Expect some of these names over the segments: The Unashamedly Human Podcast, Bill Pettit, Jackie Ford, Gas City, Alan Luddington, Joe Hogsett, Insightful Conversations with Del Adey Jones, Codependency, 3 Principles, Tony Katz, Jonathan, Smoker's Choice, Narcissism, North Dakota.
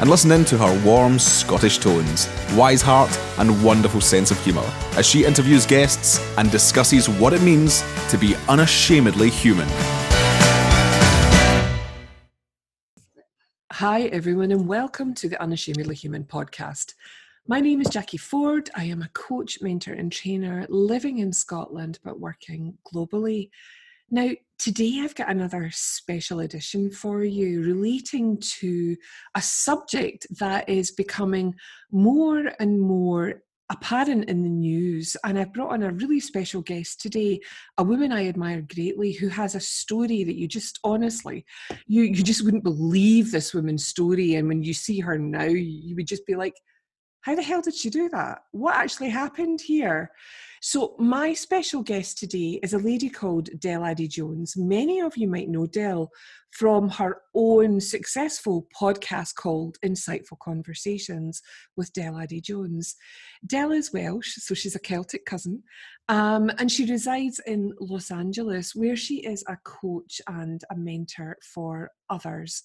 and listen in to her warm Scottish tones, wise heart, and wonderful sense of humour as she interviews guests and discusses what it means to be unashamedly human. Hi everyone, and welcome to the Unashamedly Human podcast. My name is Jackie Ford. I am a coach, mentor and trainer living in Scotland but working globally. Now today I've got another special edition for you relating to a subject that is becoming more and more apparent in the news, and I've brought on a really special guest today, a woman I admire greatly who has a story that you just honestly, you just wouldn't believe this woman's story, and when you see her now, you would just be like, how the hell did she do that? What actually happened here? So my special guest today is a lady called Del Adey Jones. Many of you might know Del from her own successful podcast called Insightful Conversations with Del Adey Jones. Del is Welsh, so she's a Celtic cousin, and she resides in Los Angeles, where she is a coach and a mentor for others.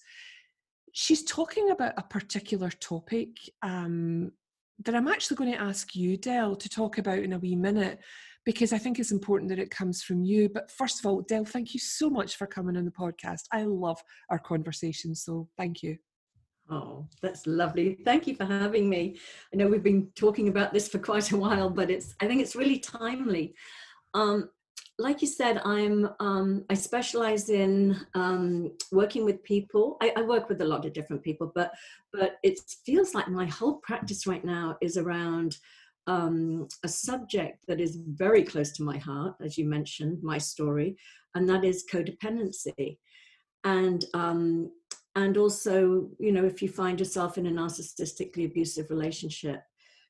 She's talking about a particular topic that I'm actually going to ask you, Del, to talk about in a wee minute, because I think it's important that it comes from you. But first of all, Del, thank you so much for coming on the podcast. I love our conversation, so thank you. Oh, that's lovely. Thank you for having me. I know we've been talking about this for quite a while, but I think it's really timely. Like you said, I specialize in working with people. I work with a lot of different people, but it feels like my whole practice right now is around a subject that is very close to my heart, as you mentioned, my story, and that is codependency. And also, you know, if you find yourself in a narcissistically abusive relationship.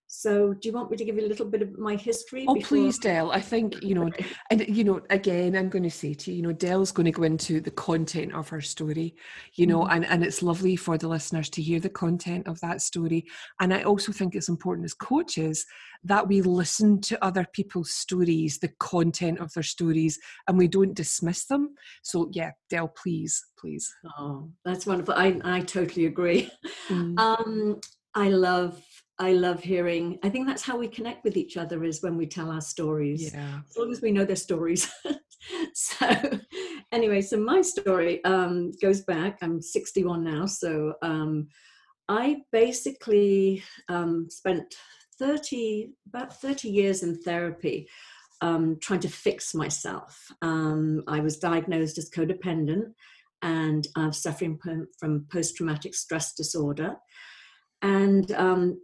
So do you want me to give you a little bit of my history? Oh, please, Del. I think, again, I'm going to say to you, Del's going to go into the content of her story, and it's lovely for the listeners to hear the content of that story. And I also think it's important as coaches that we listen to other people's stories, the content of their stories, and we don't dismiss them. So yeah, Del, please. Oh, that's wonderful. I totally agree. Mm. I love hearing. I think that's how we connect with each other, is when we tell our stories. Yeah. As long as we know their stories. So my story goes back. I'm 61 now. So I basically spent about 30 years in therapy trying to fix myself. I was diagnosed as codependent and suffering from post-traumatic stress disorder. And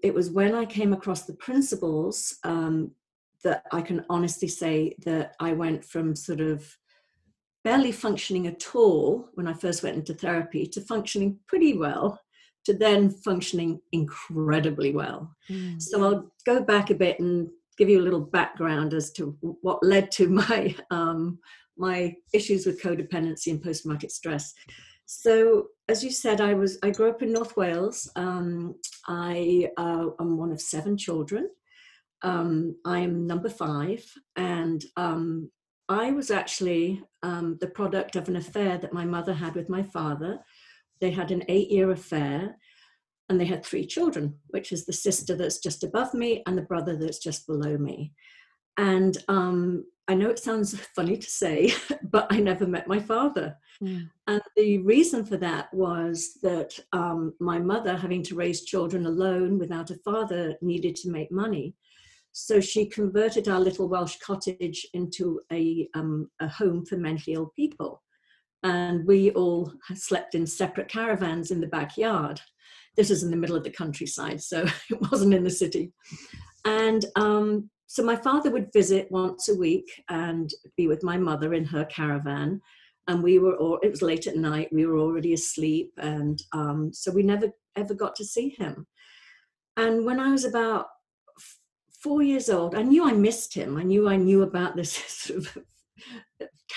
it was when I came across the principles that I can honestly say that I went from sort of barely functioning at all when I first went into therapy to functioning pretty well, to then functioning incredibly well. Mm. So I'll go back a bit and give you a little background as to what led to my my issues with codependency and post-traumatic stress. So, as you said, I grew up in North Wales. I am one of 7 children. I am number 5, and I was actually the product of an affair that my mother had with my father. They had an 8-year affair, and they had 3 children, which is the sister that's just above me and the brother that's just below me. And I know it sounds funny to say, but I never met my father. Yeah. And the reason for that was that my mother, having to raise children alone without a father, needed to make money. So she converted our little Welsh cottage into a home for mentally ill people. And we all slept in separate caravans in the backyard. This is in the middle of the countryside, so it wasn't in the city. And so my father would visit once a week and be with my mother in her caravan. And it was late at night, we were already asleep. And so we never, ever got to see him. And when I was about 4 years old, I knew I missed him. I knew about this sort of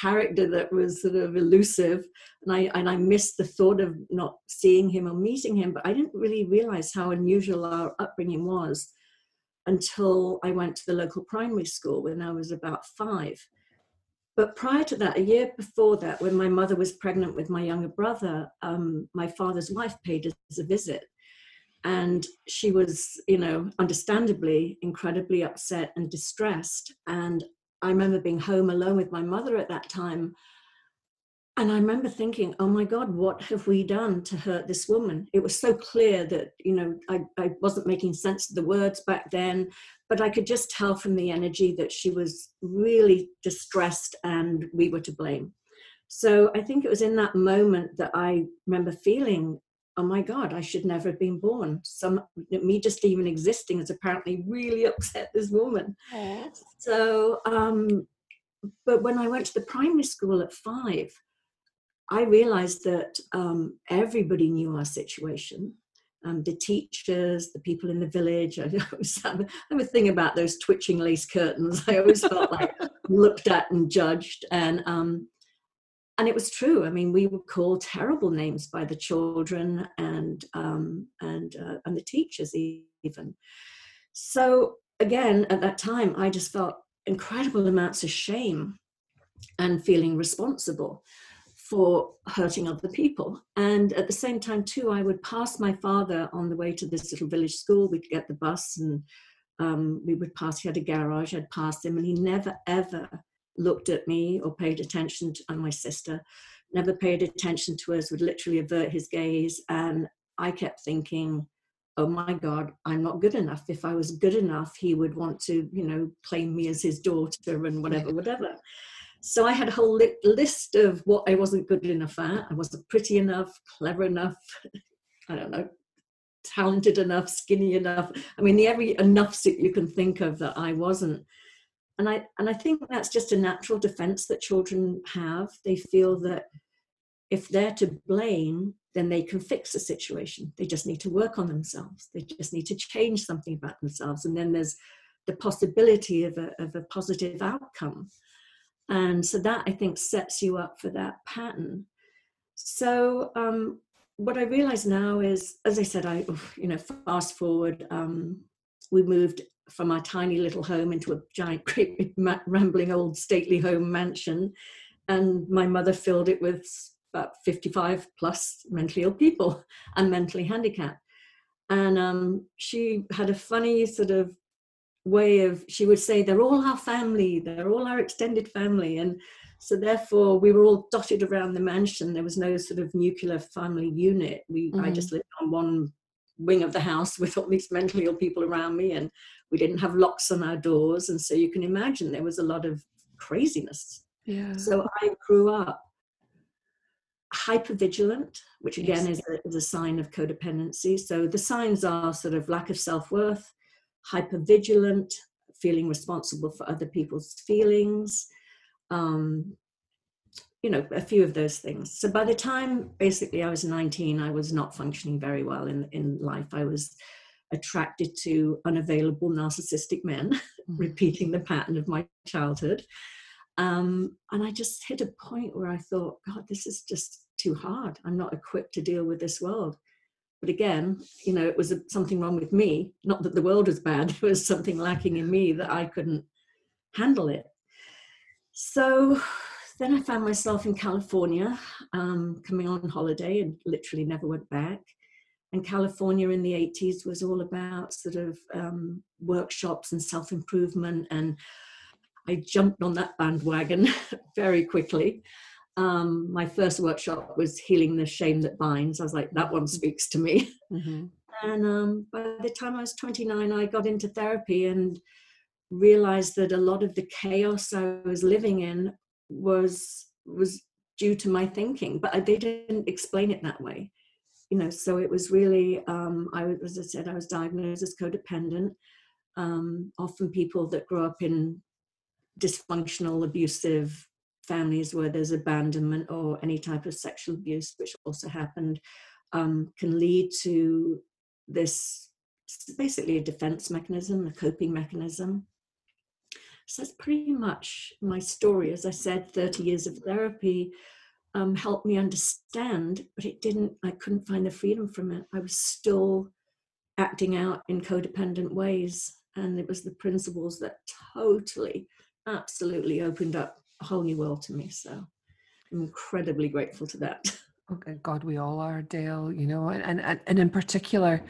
character that was sort of elusive, and I missed the thought of not seeing him or meeting him, but I didn't really realize how unusual our upbringing was until I went to the local primary school when I was about 5. But prior to that, a year before that, when my mother was pregnant with my younger brother, my father's wife paid us a visit. And she was, you know, understandably incredibly upset and distressed. And I remember being home alone with my mother at that time. And I remember thinking, oh my God, what have we done to hurt this woman? It was so clear that, you know, I wasn't making sense of the words back then, but I could just tell from the energy that she was really distressed and we were to blame. So I think it was in that moment that I remember feeling, oh my God, I should never have been born. Me just even existing has apparently really upset this woman. Yes. So, but when I went to the primary school at 5, I realized that everybody knew our situation. The teachers, the people in the village. I have a thing about those twitching lace curtains. I always felt like looked at and judged. And it was true. I mean, we were called terrible names by the children and the teachers even. So again, at that time, I just felt incredible amounts of shame and feeling responsible for hurting other people. And at the same time too, I would pass my father on the way to this little village school. We'd get the bus and we would pass, he had a garage, I'd pass him, and he never ever looked at me or paid attention to, and my sister never paid attention to us, would literally avert his gaze. And I kept thinking, oh my God, I'm not good enough. If I was good enough, he would want to, you know, claim me as his daughter and whatever. So I had a whole list of what I wasn't good enough at. I wasn't pretty enough, clever enough, I don't know, talented enough, skinny enough. I mean, the every enoughs that you can think of that I wasn't. And I think that's just a natural defense that children have. They feel that if they're to blame, then they can fix the situation. They just need to work on themselves. They just need to change something about themselves. And then there's the possibility of a positive outcome. And so that, I think, sets you up for that pattern. So what I realize now is, as I said, fast forward, we moved from our tiny little home into a giant, great big, rambling old stately home mansion. And my mother filled it with about 55 plus mentally ill people and mentally handicapped. And she had a funny sort of way of, she would say, they're all our family, they're all our extended family. And so therefore we were all dotted around the mansion. There was no sort of nuclear family unit. I just lived on one wing of the house with all these mentally ill people around me, and we didn't have locks on our doors, and so you can imagine there was a lot of craziness. Yeah. So I grew up hypervigilant, which again is a sign of codependency. So the signs are sort of lack of self-worth, hypervigilant, feeling responsible for other people's feelings, you know, a few of those things. So by the time basically I was 19, I was not functioning very well in life. I was attracted to unavailable narcissistic men, repeating the pattern of my childhood. And I just hit a point where I thought, God, this is just too hard. I'm not equipped to deal with this world. But again, you know, it was something wrong with me. Not that the world was bad. It was something lacking in me that I couldn't handle it. So then I found myself in California, coming on holiday, and literally never went back. And California in the 80s was all about sort of workshops and self-improvement. And I jumped on that bandwagon very quickly. My first workshop was Healing the Shame That Binds. I was like, that one speaks to me. Mm-hmm. And by the time I was 29, I got into therapy and realized that a lot of the chaos I was living in was due to my thinking, but they didn't explain it that way, you know. So it was really as I said, I was diagnosed as codependent. Often people that grow up in dysfunctional, abusive families where there's abandonment or any type of sexual abuse, which also happened, can lead to this, basically a defense mechanism, a coping mechanism. So that's pretty much my story. As I said, 30 years of therapy helped me understand, but it didn't, I couldn't find the freedom from it. I was still acting out in codependent ways. And it was the principles that totally, absolutely opened up a whole new world to me. So I'm incredibly grateful to that. Okay, God, we all are, Del, you know, and in particular,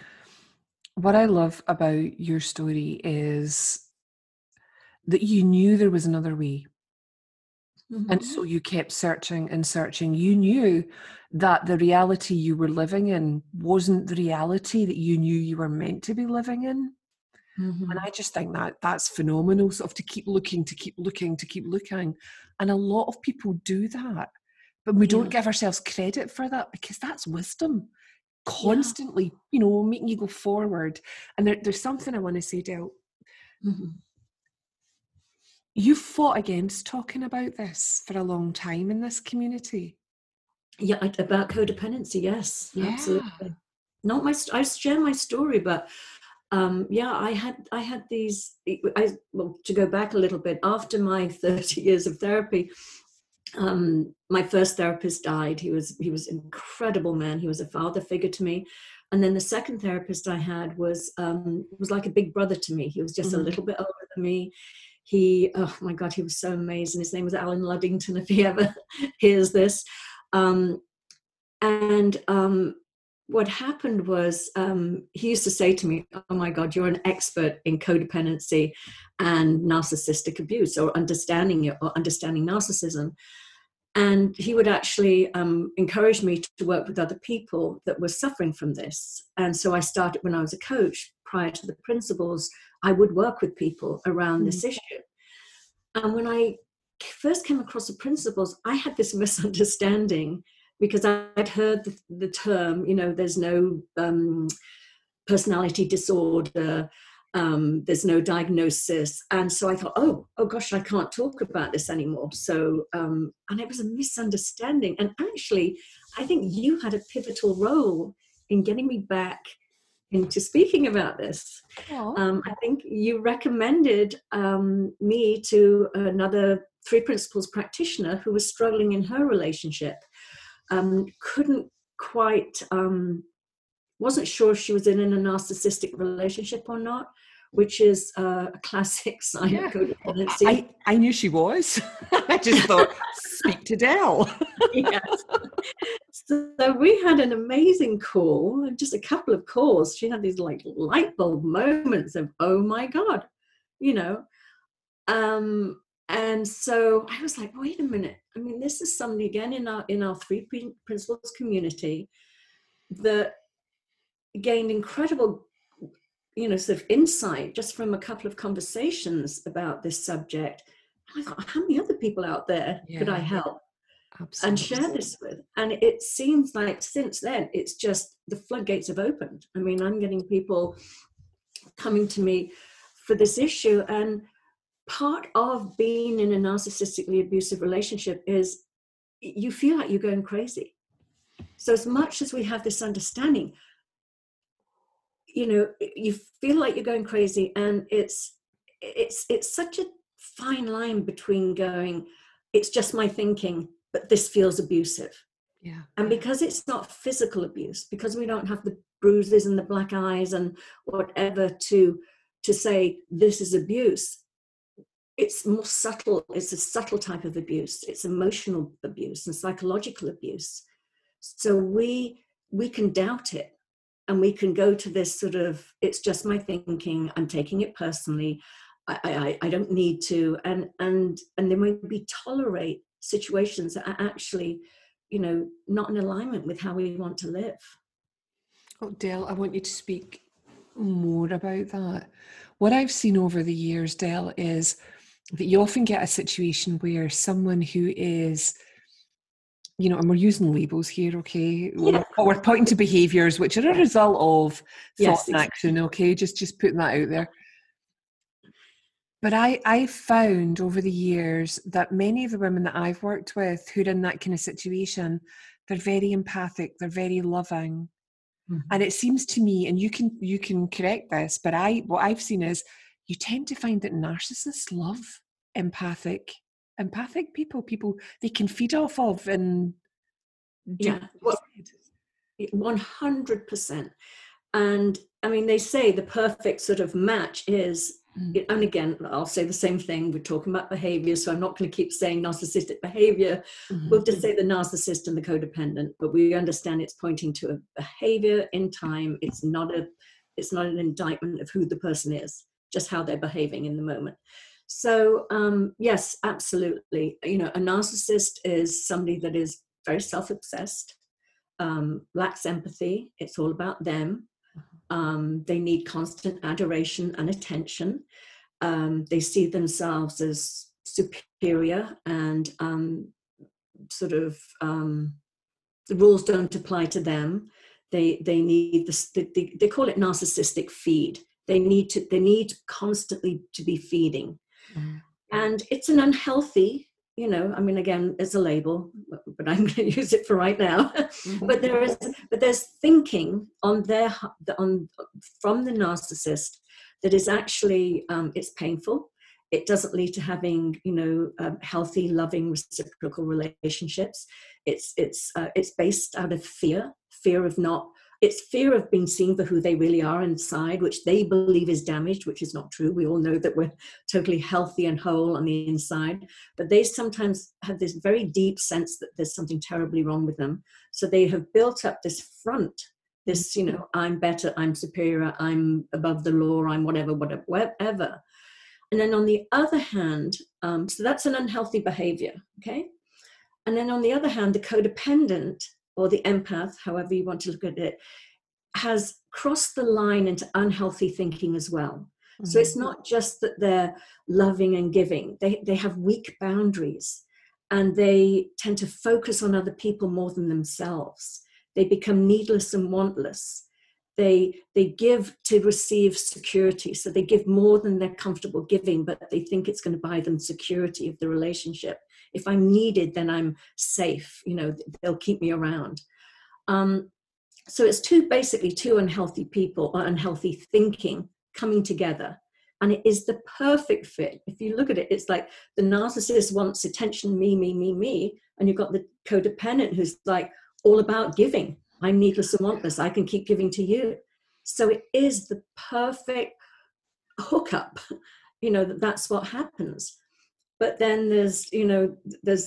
what I love about your story is that you knew there was another way. Mm-hmm. And so you kept searching and searching. You knew that the reality you were living in wasn't the reality that you knew you were meant to be living in. Mm-hmm. And I just think that that's phenomenal, sort of to keep looking, to keep looking, to keep looking. And a lot of people do that, but we don't give ourselves credit for that, because that's wisdom. Constantly, you know, making you go forward. And there's something I want to say, Del. Mm-hmm. You fought against talking about this for a long time in this community. Yeah, about codependency, yes. Yeah. Absolutely. Not my, I share my story, but I had these, well, to go back a little bit, after my 30 years of therapy, my first therapist died. He was an incredible man. He was a father figure to me. And then the second therapist I had was like a big brother to me. He was just a little bit older than me. He, oh my God, he was so amazing. His name was Alan Luddington, if he ever hears this. What happened was he used to say to me, oh my God, you're an expert in codependency and narcissistic abuse, or understanding it, or understanding narcissism. And he would actually encourage me to work with other people that were suffering from this. And so I started, when I was a coach, prior to the principles, I would work with people around this issue. And when I first came across the principles, I had this misunderstanding, because I'd heard the term, you know, there's no personality disorder, there's no diagnosis. And so I thought, oh gosh, I can't talk about this anymore. So, and it was a misunderstanding. And actually, I think you had a pivotal role in getting me back into speaking about this. I think you recommended me to another 3 Principles practitioner who was struggling in her relationship. Couldn't quite, wasn't sure if she was in a narcissistic relationship or not, which is a classic sign of codependency. I knew she was. I just thought, speak to Del. Yes. So we had an amazing call, just a couple of calls. She had these like light bulb moments of, oh my God, you know. And so I was like, wait a minute. I mean, this is somebody again in our 3 Principles community that gained incredible, you know, sort of insight just from a couple of conversations about this subject. And I thought, how many other people out there could I help and share this with? And it seems like since then, it's just the floodgates have opened. I mean, I'm getting people coming to me for this issue, and part of being in a narcissistically abusive relationship is you feel like you're going crazy. So as much as we have this understanding, you know, you feel like you're going crazy, and it's such a fine line between going, it's just my thinking, but this feels abusive. Yeah. And because it's not physical abuse, because we don't have the bruises and the black eyes and whatever to say this is abuse. It's more subtle. It's a subtle type of abuse. It's emotional abuse and psychological abuse. So we can doubt it, and we can go to this sort of, it's just my thinking, I'm taking it personally, I don't need to. And then we tolerate situations that are actually, you know, not in alignment with how we want to live. Oh, Del, I want you to speak more about that. What I've seen over the years, Del, is that you often get a situation where someone who is, you know, and we're using labels here, okay? Yeah. We're pointing to behaviours which are a result of thought and action, okay? Just putting that out there. But I found over the years that many of the women that I've worked with who are in that kind of situation, they're very empathic, they're very loving. Mm-hmm. And it seems to me, and you can correct this, but what I've seen is you tend to find that narcissists love. empathic people they can feed off of. And yeah, 100%. And I mean, they say the perfect sort of match is, and again, I'll say the same thing. We're talking about behavior, so I'm not going to keep saying narcissistic behavior. Mm-hmm. We'll just say the narcissist and the codependent, but we understand it's pointing to a behavior in time. It's not an indictment of who the person is, just how they're behaving in the moment. So yes, absolutely. You know, a narcissist is somebody that is very self-obsessed, lacks empathy. It's all about them. They need constant adoration and attention. They see themselves as superior, and the rules don't apply to them. They need this. They call it narcissistic feed. They need constantly to be feeding, and it's an unhealthy. You know, I mean, again, it's a label, but I'm going to use it for right now. But there's thinking from the narcissist that is actually, it's painful. It doesn't lead to having, you know, healthy, loving, reciprocal relationships. It's based out of fear. It's fear of being seen for who they really are inside, which they believe is damaged, which is not true. We all know that we're totally healthy and whole on the inside, but they sometimes have this very deep sense that there's something terribly wrong with them. So they have built up this front, this, you know, I'm better, I'm superior, I'm above the law, I'm whatever. And then on the other hand, so that's an unhealthy behavior, okay? And then on the other hand, the codependent, or the empath, however you want to look at it, has crossed the line into unhealthy thinking as well. Mm-hmm. So it's not just that they're loving and giving. They have weak boundaries, and they tend to focus on other people more than themselves. They become needless and wantless. They give to receive security. So they give more than they're comfortable giving, but they think it's going to buy them security of the relationship. If I'm needed, then I'm safe. You know, they'll keep me around. So it's basically two unhealthy people or unhealthy thinking coming together. And it is the perfect fit. If you look at it, it's like the narcissist wants attention, me, me, me, me. And you've got the codependent who's like all about giving. I'm needless and wantless. I can keep giving to you. So it is the perfect hookup. You know, that's what happens. But then there's the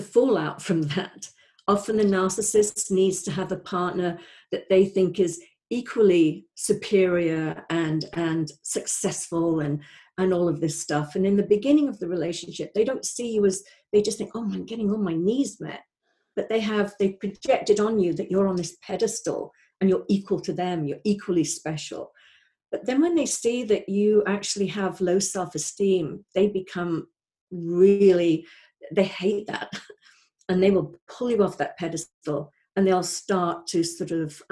fallout from that. Often the narcissist needs to have a partner that they think is equally superior and successful and all of this stuff. And in the beginning of the relationship, they don't see you as, they just think, oh, I'm getting on my knees, Matt. But they projected on you that you're on this pedestal and you're equal to them, you're equally special. But then when they see that you actually have low self-esteem, they become really, they hate that. And they will pull you off that pedestal, and they'll start to sort of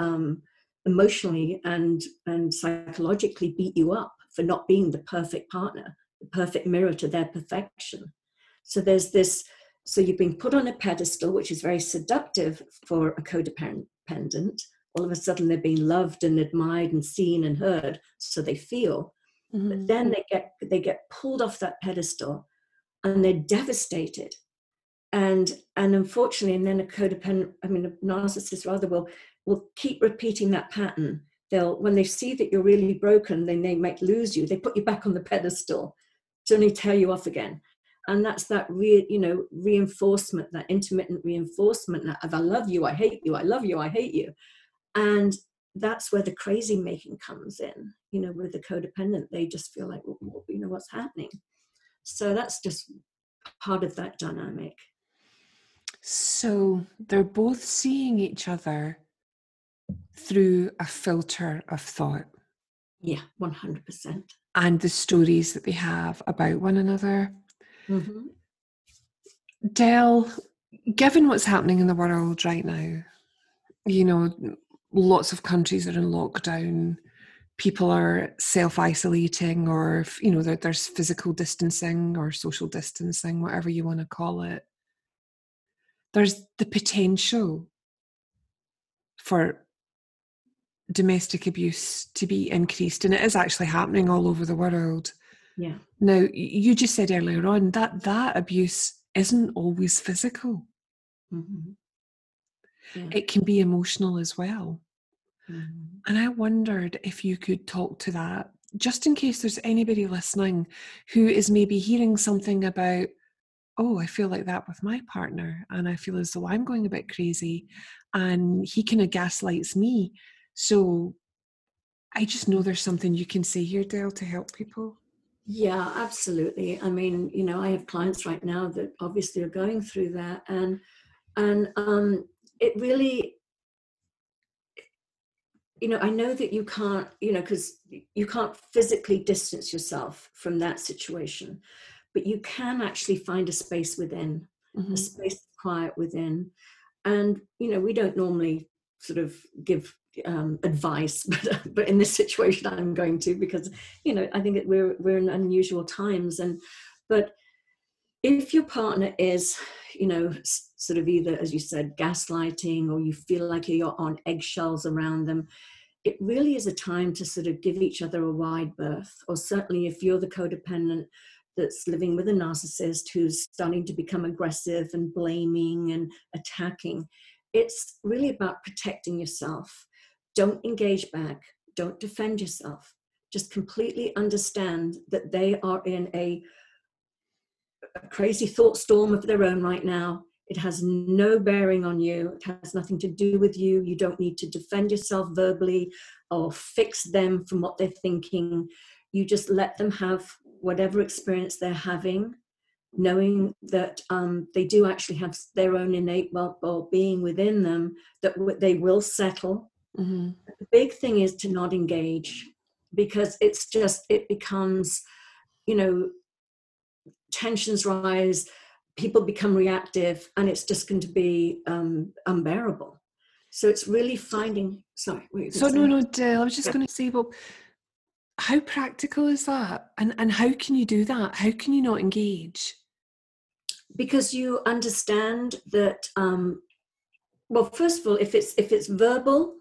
emotionally and psychologically beat you up for not being the perfect partner, the perfect mirror to their perfection. So there's this, so you've been put on a pedestal, which is very seductive for a codependent. All of a sudden they're being loved and admired and seen and heard, so they feel. Mm-hmm. But then they get pulled off that pedestal, and they're devastated. And unfortunately, and then a narcissist rather will keep repeating that pattern. When they see that you're really broken, then they might lose you. They put you back on the pedestal to only tear you off again. And that's that reinforcement, that intermittent reinforcement of I love you, I hate you, I love you, I hate you. And that's where the crazy making comes in, you know, with the codependent. They just feel like, well, you know, what's happening? So that's just part of that dynamic. So they're both seeing each other through a filter of thought. Yeah, 100%. And the stories that they have about one another. Mm-hmm. Del, given what's happening in the world right now, you know, lots of countries are in lockdown. People are self-isolating, or, you know, there's physical distancing or social distancing, whatever you want to call it. There's the potential for domestic abuse to be increased, and it is actually happening all over the world. Yeah. Now, you just said earlier on that that abuse isn't always physical. Mm-hmm. Yeah. It can be emotional as well. Mm-hmm. And I wondered if you could talk to that, just in case there's anybody listening who is maybe hearing something about, oh, I feel like that with my partner, and I feel as though I'm going a bit crazy, and he kind of gaslights me. So I just know there's something you can say here, Del, to help people. Yeah, absolutely. I mean, you know, I have clients right now that obviously are going through that, and it really, you know, I know that you can't, you know, because you can't physically distance yourself from that situation, but you can actually find a space within, mm-hmm. a space of quiet within. And, you know, we don't normally sort of give advice, but in this situation I'm going to, because, you know, I think that we're in unusual times. And, but if your partner is, you know, sort of either, as you said, gaslighting, or you feel like you're on eggshells around them, it really is a time to sort of give each other a wide berth. Or certainly if you're the codependent that's living with a narcissist who's starting to become aggressive and blaming and attacking, it's really about protecting yourself. Don't engage back. Don't defend yourself. Just completely understand that they are in a crazy thought storm of their own right now. It has no bearing on you. It has nothing to do with you. You don't need to defend yourself verbally or fix them from what they're thinking. You just let them have whatever experience they're having, knowing that they do actually have their own innate well-being within them, that they will settle. Mm-hmm. The big thing is to not engage, because it's just, it becomes, you know, tensions rise, people become reactive, and it's just going to be unbearable. So it's really finding, sorry. So no, Del, I was just going to say, well, how practical is that? And how can you do that? How can you not engage? Because you understand that, well, first of all, if it's verbal,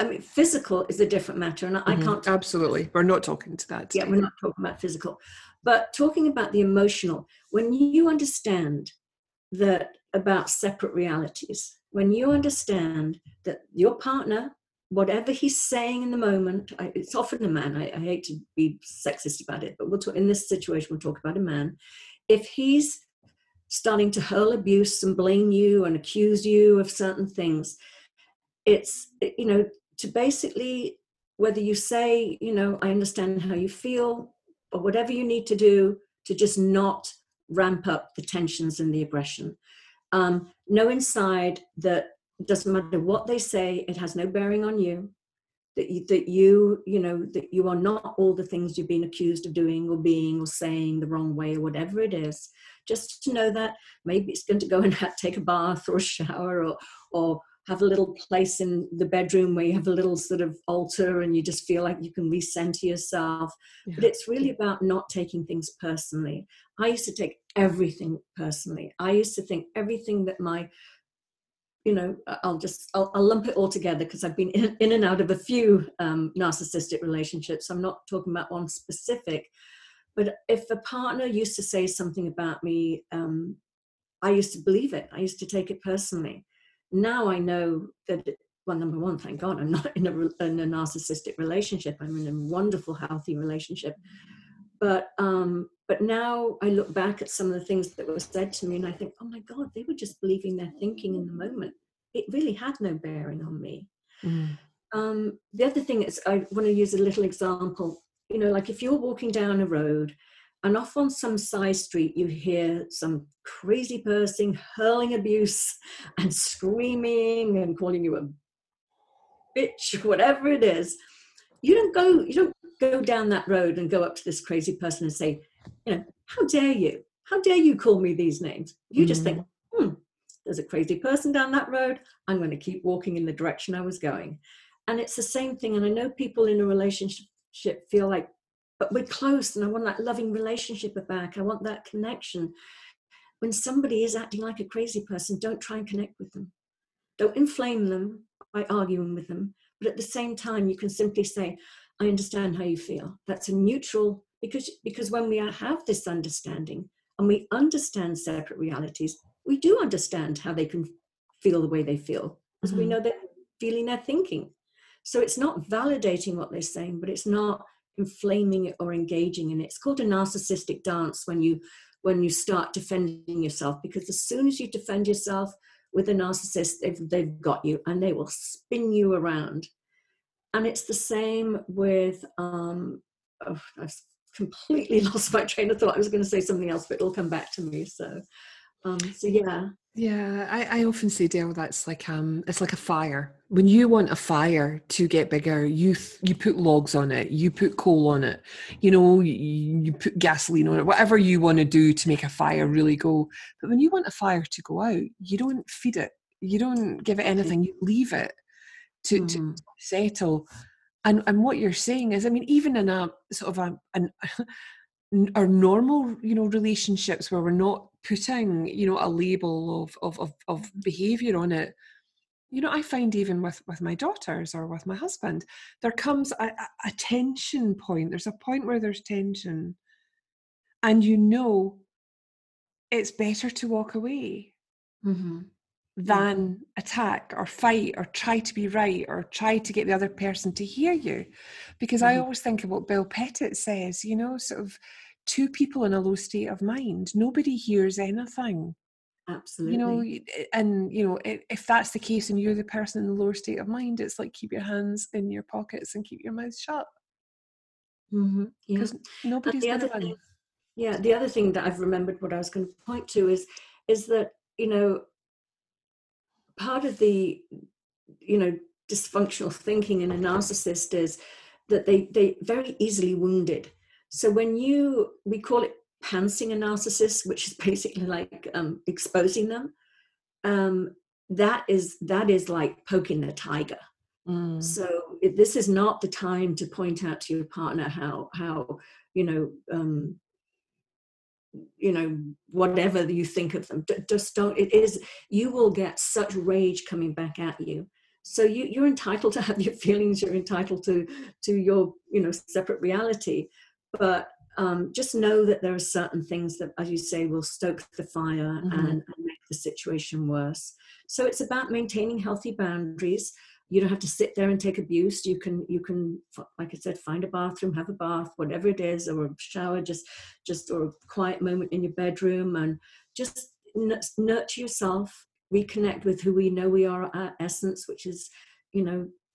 I mean, physical is a different matter. And I can't. Absolutely. We're not talking to that today. Yeah, we're not talking about physical. But talking about the emotional, when you understand that about separate realities, when you understand that your partner, whatever he's saying in the moment, it's often a man. I hate to be sexist about it, but we'll talk, in this situation, we'll talk about a man. If he's starting to hurl abuse and blame you and accuse you of certain things, it's, you know, to basically, whether you say, you know, I understand how you feel, or whatever you need to do to just not ramp up the tensions and the aggression. Know inside that it doesn't matter what they say, it has no bearing on you, that you are not all the things you've been accused of doing or being or saying the wrong way or whatever it is. Just to know that maybe it's going to go and take a bath or a shower or have a little place in the bedroom where you have a little sort of altar and you just feel like you can recenter yourself. Yeah. But it's really about not taking things personally. I used to take everything personally. I used to think everything that my, you know, I'll lump it all together because I've been in and out of a few narcissistic relationships. I'm not talking about one specific, but if a partner used to say something about me, I used to believe it. I used to take it personally. Now I know that, well, number one, thank God I'm not in a narcissistic relationship. I'm in a wonderful, healthy relationship. But now I look back at some of the things that were said to me and I think, oh my God, they were just believing their thinking in the moment. It really had no bearing on me. Mm. The other thing is, I want to use a little example. You know, like if you're walking down a road and off on some side street, you hear some crazy person hurling abuse and screaming and calling you a bitch, whatever it is. You don't go down that road and go up to this crazy person and say, you know, how dare you? How dare you call me these names? You mm-hmm. just think, there's a crazy person down that road. I'm going to keep walking in the direction I was going. And it's the same thing. And I know people in a relationship feel like, but we're close and I want that loving relationship back. I want that connection. When somebody is acting like a crazy person, don't try and connect with them. Don't inflame them by arguing with them. But at the same time, you can simply say, I understand how you feel. That's a neutral, Because when we have this understanding and we understand separate realities, we do understand how they can feel the way they feel, because we know they're feeling, they're thinking. So it's not validating what they're saying, but it's not inflaming it or engaging in it. It's called a narcissistic dance when you start defending yourself, because as soon as you defend yourself with a narcissist, they've got you and they will spin you around. And it's the same with, I've completely lost my train of thought. I was going to say something else, but it'll come back to me. So yeah. Yeah, I often say, Del, that's like it's like a fire. When you want a fire to get bigger, you put logs on it, you put coal on it, you put gasoline on it, whatever you want to do to make a fire really go. But when you want a fire to go out, you don't feed it, you don't give it anything, you leave it to settle. And what you're saying is, I mean, even in a sort of our normal, relationships where we're not putting, a label of behavior on it, I find even with my daughters or with my husband, there comes a tension point. There's a point where there's tension, and it's better to walk away than attack or fight or try to be right or try to get the other person to hear you, because I always think of what Bill Pettit says, sort of two people in a low state of mind, nobody hears anything. Absolutely. If that's the case and you're the person in the lower state of mind, it's like keep your hands in your pockets and keep your mouth shut, because nobody's going. Yeah, the other thing that I've remembered what I was going to point to is that part of the, dysfunctional thinking in a narcissist is that they very easily wounded. So we call it pantsing a narcissist, which is basically like exposing them. That is like poking their tiger. So this is not the time to point out to your partner how whatever you think of them, just don't. It is, you will get such rage coming back at you. So you're entitled to have your feelings. You're entitled to your separate reality, but just know that there are certain things that, as you say, will stoke the fire and make the situation worse. So it's about maintaining healthy boundaries. You don't have to sit there and take abuse. You can, like I said, find a bathroom, have a bath, whatever it is, or a shower, just or a quiet moment in your bedroom, and just nurture yourself, reconnect with who we know we are at our essence, which is,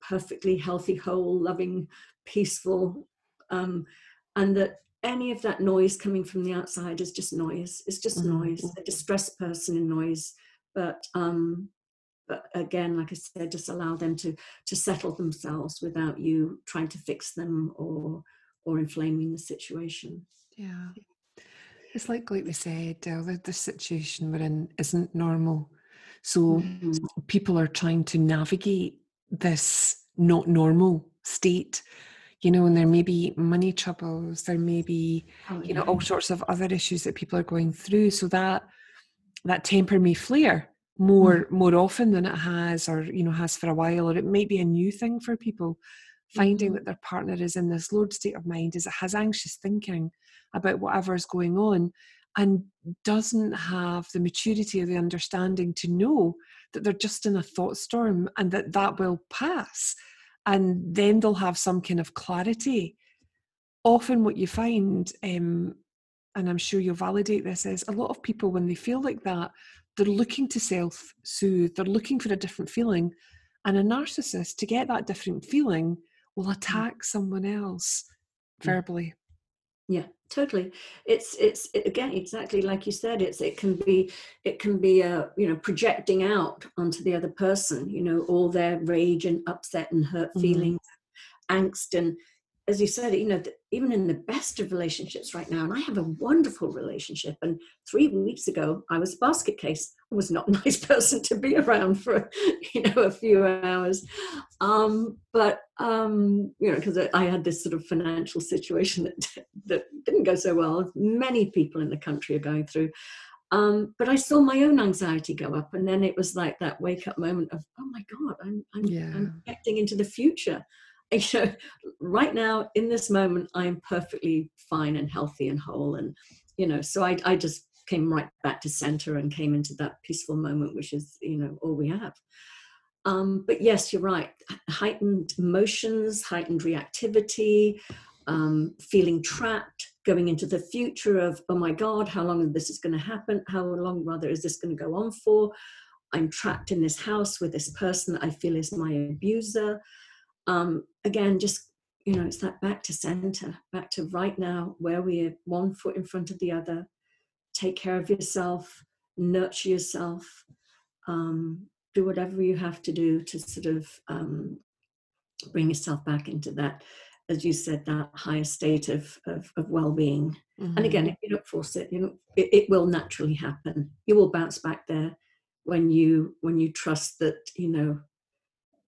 perfectly healthy, whole, loving, peaceful, and that any of that noise coming from the outside is just noise. It's just noise. A distressed person in noise, but again, like I said, just allow them to settle themselves without you trying to fix them or inflaming the situation. Yeah. It's like we said, the situation we're in isn't normal. So people are trying to navigate this not normal state, and there may be money troubles, there may be, all sorts of other issues that people are going through. So that temper may flare more often than it has, or has for a while, or it might be a new thing for people, finding that their partner is in this low state of mind, is it has anxious thinking about whatever is going on, and doesn't have the maturity or the understanding to know that they're just in a thought storm, and that will pass, and then they'll have some kind of clarity. Often what you find, and I'm sure you'll validate this, is a lot of people, when they feel like that, they're looking to self-soothe, they're looking for a different feeling, and a narcissist, to get that different feeling, will attack someone else verbally. Yeah, totally. It's again, exactly like you said, it can be projecting out onto the other person, all their rage and upset and hurt feelings, angst, and as you said, even in the best of relationships right now, and I have a wonderful relationship, and 3 weeks ago, I was a basket case. I was not a nice person to be around for, a few hours. Because I had this sort of financial situation that didn't go so well. Many people in the country are going through. But I saw my own anxiety go up, and then it was like that wake-up moment of, oh my God, I'm projecting into the future. right now in this moment, I'm perfectly fine and healthy and whole. And, you know, so I just came right back to center and came into that peaceful moment, which is, you know, all we have. But yes, you're right. Heightened emotions, heightened reactivity, feeling trapped, going into the future of, oh my God, how long is this going to happen? How long rather is this going to go on for? I'm trapped in this house with this person that I feel is my abuser. Again, just, you know, it's that back to center, back to right now where we are, one foot in front of the other. Take care of yourself, nurture yourself, do whatever you have to do to sort of bring yourself back into that, as you said, that higher state of well-being. Mm-hmm. And again, if you don't force it, you know, it will naturally happen. You will bounce back there when you trust that, you know,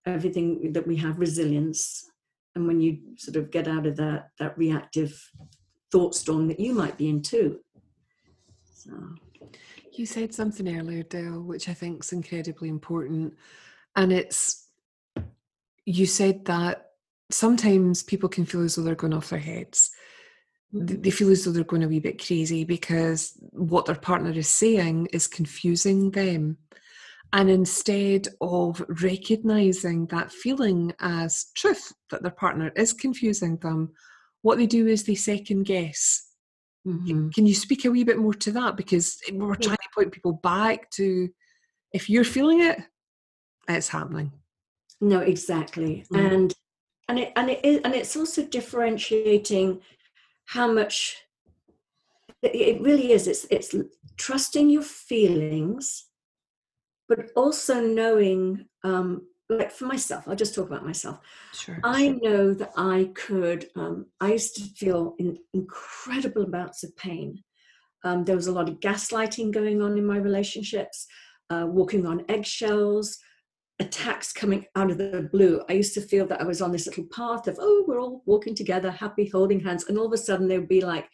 everything that we have, resilience, and when you sort of get out of that reactive thought storm that you might be in too. So. You said something earlier, Del, which I think is incredibly important. And it's, you said that sometimes people can feel as though they're going off their heads. They feel as though they're going a wee bit crazy because what their partner is saying is confusing them. And instead of recognizing that feeling as truth, that their partner is confusing them, what they do is they second guess. Mm-hmm. Can you speak a wee bit more to that? Because we're trying to point people back to, if you're feeling it, it's happening. No, exactly. Mm-hmm. And it's also differentiating how much it really is. It's trusting your feelings, but also knowing, like for myself, I'll just talk about myself. Sure. I know that I could, I used to feel incredible amounts of pain. There was a lot of gaslighting going on in my relationships, walking on eggshells, attacks coming out of the blue. I used to feel that I was on this little path of, oh, we're all walking together, happy, holding hands. And all of a sudden there would be like,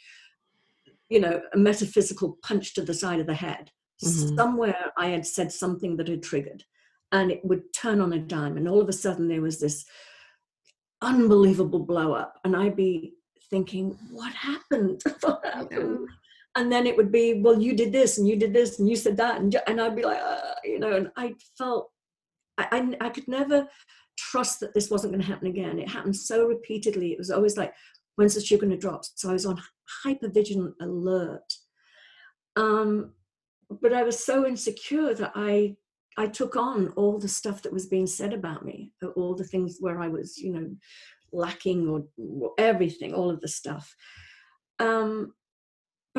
you know, a metaphysical punch to the side of the head. Mm-hmm. Somewhere I had said something that had triggered. And it would turn on a dime. And all of a sudden there was this unbelievable blow up. And I'd be thinking, what happened? What happened? And then it would be, well, you did this and you did this and you said that. And I'd be like, you know, and I felt, I could never trust that this wasn't going to happen again. It happened so repeatedly. It was always like, when's the shoe going to drop? So I was on hypervigilant alert. But I was so insecure that I took on all the stuff that was being said about me, all the things where I was, you know, lacking or everything, all of the stuff. But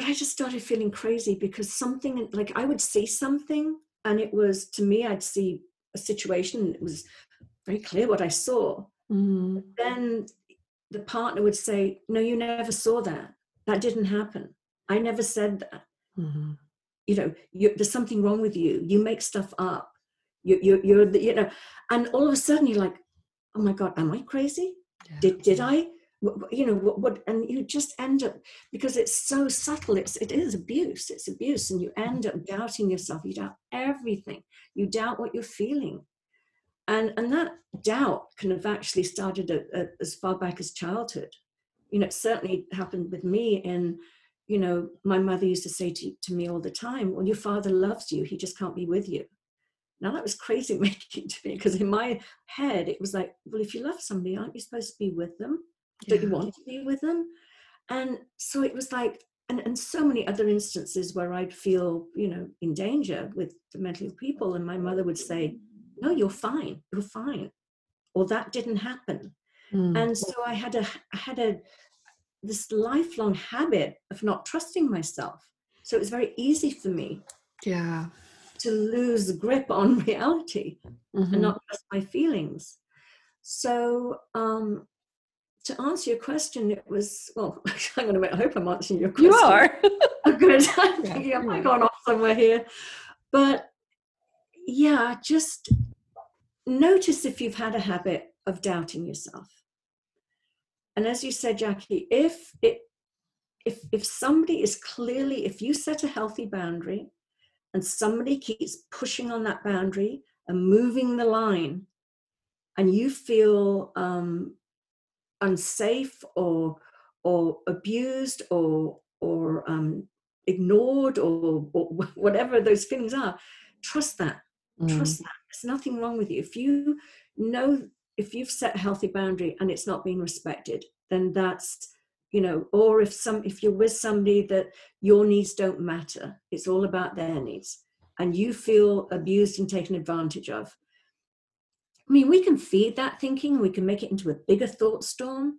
I just started feeling crazy because something, like I would see something and it was, to me, I'd see a situation and it was very clear what I saw. Mm-hmm. Then the partner would say, no, you never saw that. That didn't happen. I never said that. Mm-hmm. You know, there's something wrong with you. You make stuff up. You know, and all of a sudden you're like, oh my God, am I crazy? Yeah. Did I? You know what? And you just end up, because it's so subtle. It is abuse. It's abuse, and you end up doubting yourself. You doubt everything. You doubt what you're feeling, and that doubt can have actually started as far back as childhood. You know, it certainly happened with me in. You know, my mother used to say to me all the time, well, your father loves you, he just can't be with you. Now that was crazy making to me, because in my head, it was like, well, if you love somebody, aren't you supposed to be with them? Yeah. Don't you want to be with them? And so it was like, and so many other instances where I'd feel, you know, in danger with the mentally ill people. And my mother would say, no, you're fine. Or that didn't happen. Mm. And so I had this lifelong habit of not trusting myself. So it was very easy for me to lose grip on reality and not trust my feelings. So to answer your question, it was, well, hang on a minute, I hope I'm answering your question. You are. Oh, good. I'm thinking, am I going off somewhere here? But yeah, just notice if you've had a habit of doubting yourself. And as you said, Jackie, if somebody is clearly, if you set a healthy boundary and somebody keeps pushing on that boundary and moving the line, and you feel unsafe or abused or ignored or whatever those feelings are, trust that. Trust that. There's nothing wrong with you. If you know, if you've set a healthy boundary and it's not being respected, then that's, you know, or if you're with somebody that your needs don't matter, it's all about their needs, and you feel abused and taken advantage of. I mean, we can feed that thinking, we can make it into a bigger thought storm,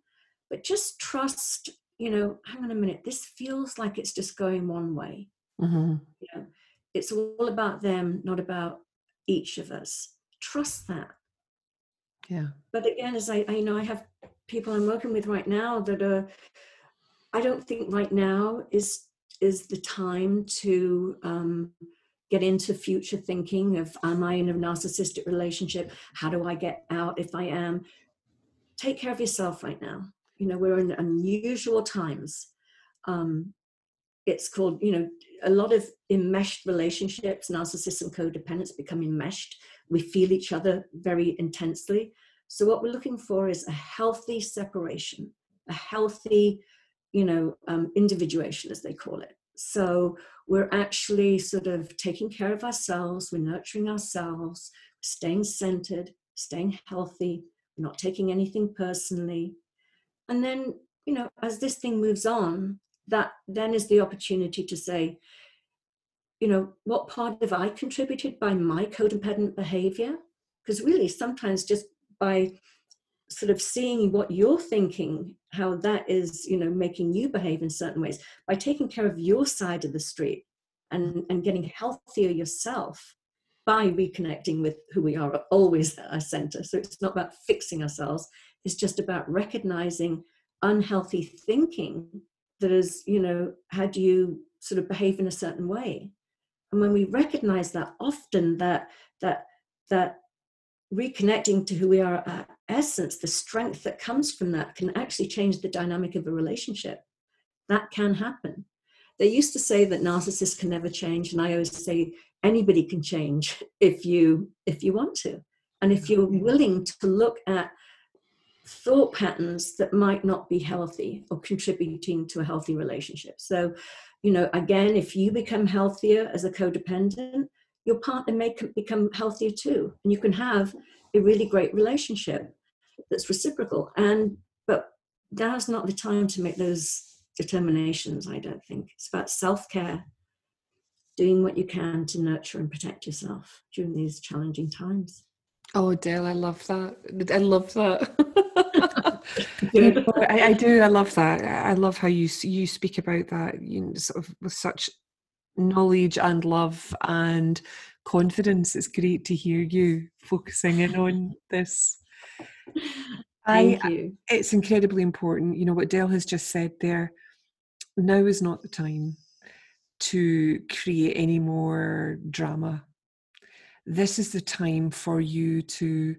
but just trust, you know, hang on a minute, this feels like it's just going one way. Mm-hmm. You know, it's all about them, not about each of us. Trust that. Yeah. But again, as I you know, I have people I'm working with right now that are, I don't think right now is the time to get into future thinking of, am I in a narcissistic relationship? How do I get out if I am? Take care of yourself right now. You know, we're in unusual times. It's called, you know, a lot of enmeshed relationships, narcissists and codependents become enmeshed. We feel each other very intensely. So what we're looking for is a healthy separation, a healthy, you know, individuation, as they call it. So we're actually sort of taking care of ourselves, we're nurturing ourselves, staying centered, staying healthy, not taking anything personally. And then, you know, as this thing moves on, that then is the opportunity to say, you know, what part have I contributed by my codependent behavior? Because really sometimes just by sort of seeing what you're thinking, how that is, you know, making you behave in certain ways, by taking care of your side of the street and getting healthier yourself by reconnecting with who we are always at our center. So it's not about fixing ourselves. It's just about recognizing unhealthy thinking that has, you know, had you sort of behave in a certain way. And when we recognize that, often that reconnecting to who we are, our essence, the strength that comes from that, can actually change the dynamic of a relationship. That can happen. They used to say that narcissists can never change, and I always say anybody can change if you want to, and if you're willing to look at thought patterns that might not be healthy or contributing to a healthy relationship. So, you know, again, if you become healthier as a codependent, your partner may become healthier too, and you can have a really great relationship that's reciprocal. But now's not the time to make those determinations, I don't think. It's about self-care, doing what you can to nurture and protect yourself during these challenging times. Oh, Del, I love that. I love that. You know, I do. I love that. I love how you speak about that, you know, sort of with such knowledge and love and confidence. It's great to hear you focusing in on this. Thank you. It's incredibly important. You know, what Del has just said there, now is not the time to create any more drama. This is the time for you to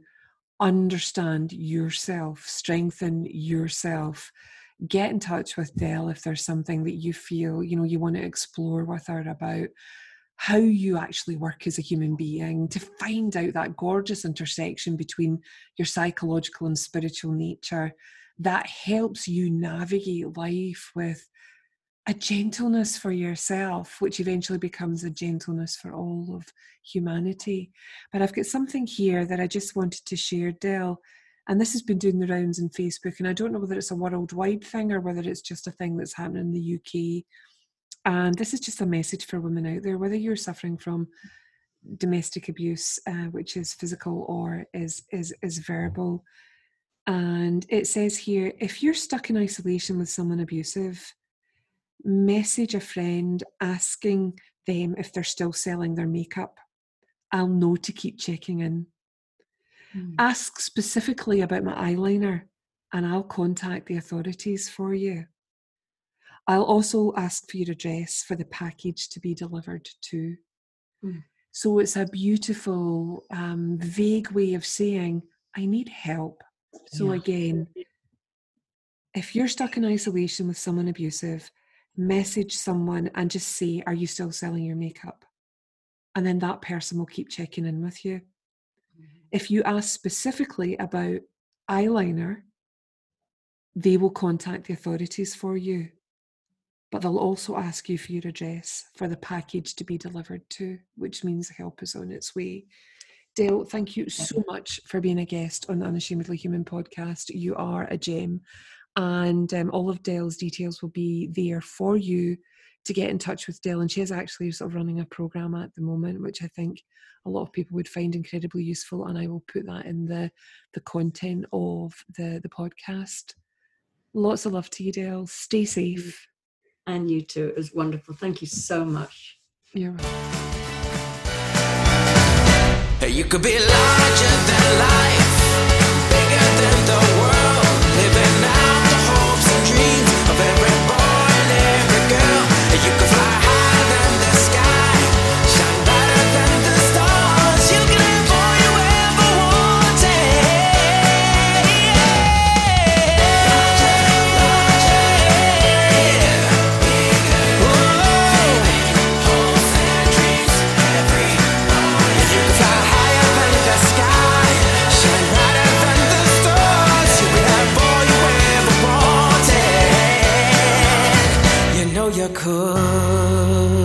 understand yourself, strengthen yourself, get in touch with Del if there's something that you feel, you know, you want to explore with her about how you actually work as a human being, to find out that gorgeous intersection between your psychological and spiritual nature that helps you navigate life with a gentleness for yourself, which eventually becomes a gentleness for all of humanity. But I've got something here that I just wanted to share, Del, and this has been doing the rounds in Facebook, and I don't know whether it's a worldwide thing or whether it's just a thing that's happening in the UK. And this is just a message for women out there, whether you're suffering from domestic abuse, which is physical or is verbal. And it says here, if you're stuck in isolation with someone abusive, message a friend asking them if they're still selling their makeup. I'll know to keep checking in. Ask specifically about my eyeliner and I'll contact the authorities for you. I'll also ask for your address for the package to be delivered to. So it's a beautiful, vague way of saying, I need help. So again, if you're stuck in isolation with someone abusive, message someone and just say, are you still selling your makeup? And then that person will keep checking in with you. If you ask specifically about eyeliner, They will contact the authorities for you, but they'll also ask you for your address for the package to be delivered to, which means help is on its way. Del, thank you so much for being a guest on the Unashamedly Human podcast. You are a gem, and all of Del's details will be there for you to get in touch with Del. And she is actually sort of running a program at the moment, which I think a lot of people would find incredibly useful. And I will put that in the content of the podcast. Lots of love to you, Del. Stay safe. And you too. It was wonderful. Thank you so much. You're welcome. You could be larger than life, bigger than the world, living out the hopes and dreams of every boy and every girl. You could fly higher than the sky, shine brighter than the stars. You can have all you ever wanted. Larger, larger, bigger, living hopes and dreams every boy. You could fly higher the sky, shine brighter than the stars. You could have all you ever wanted. You know you could.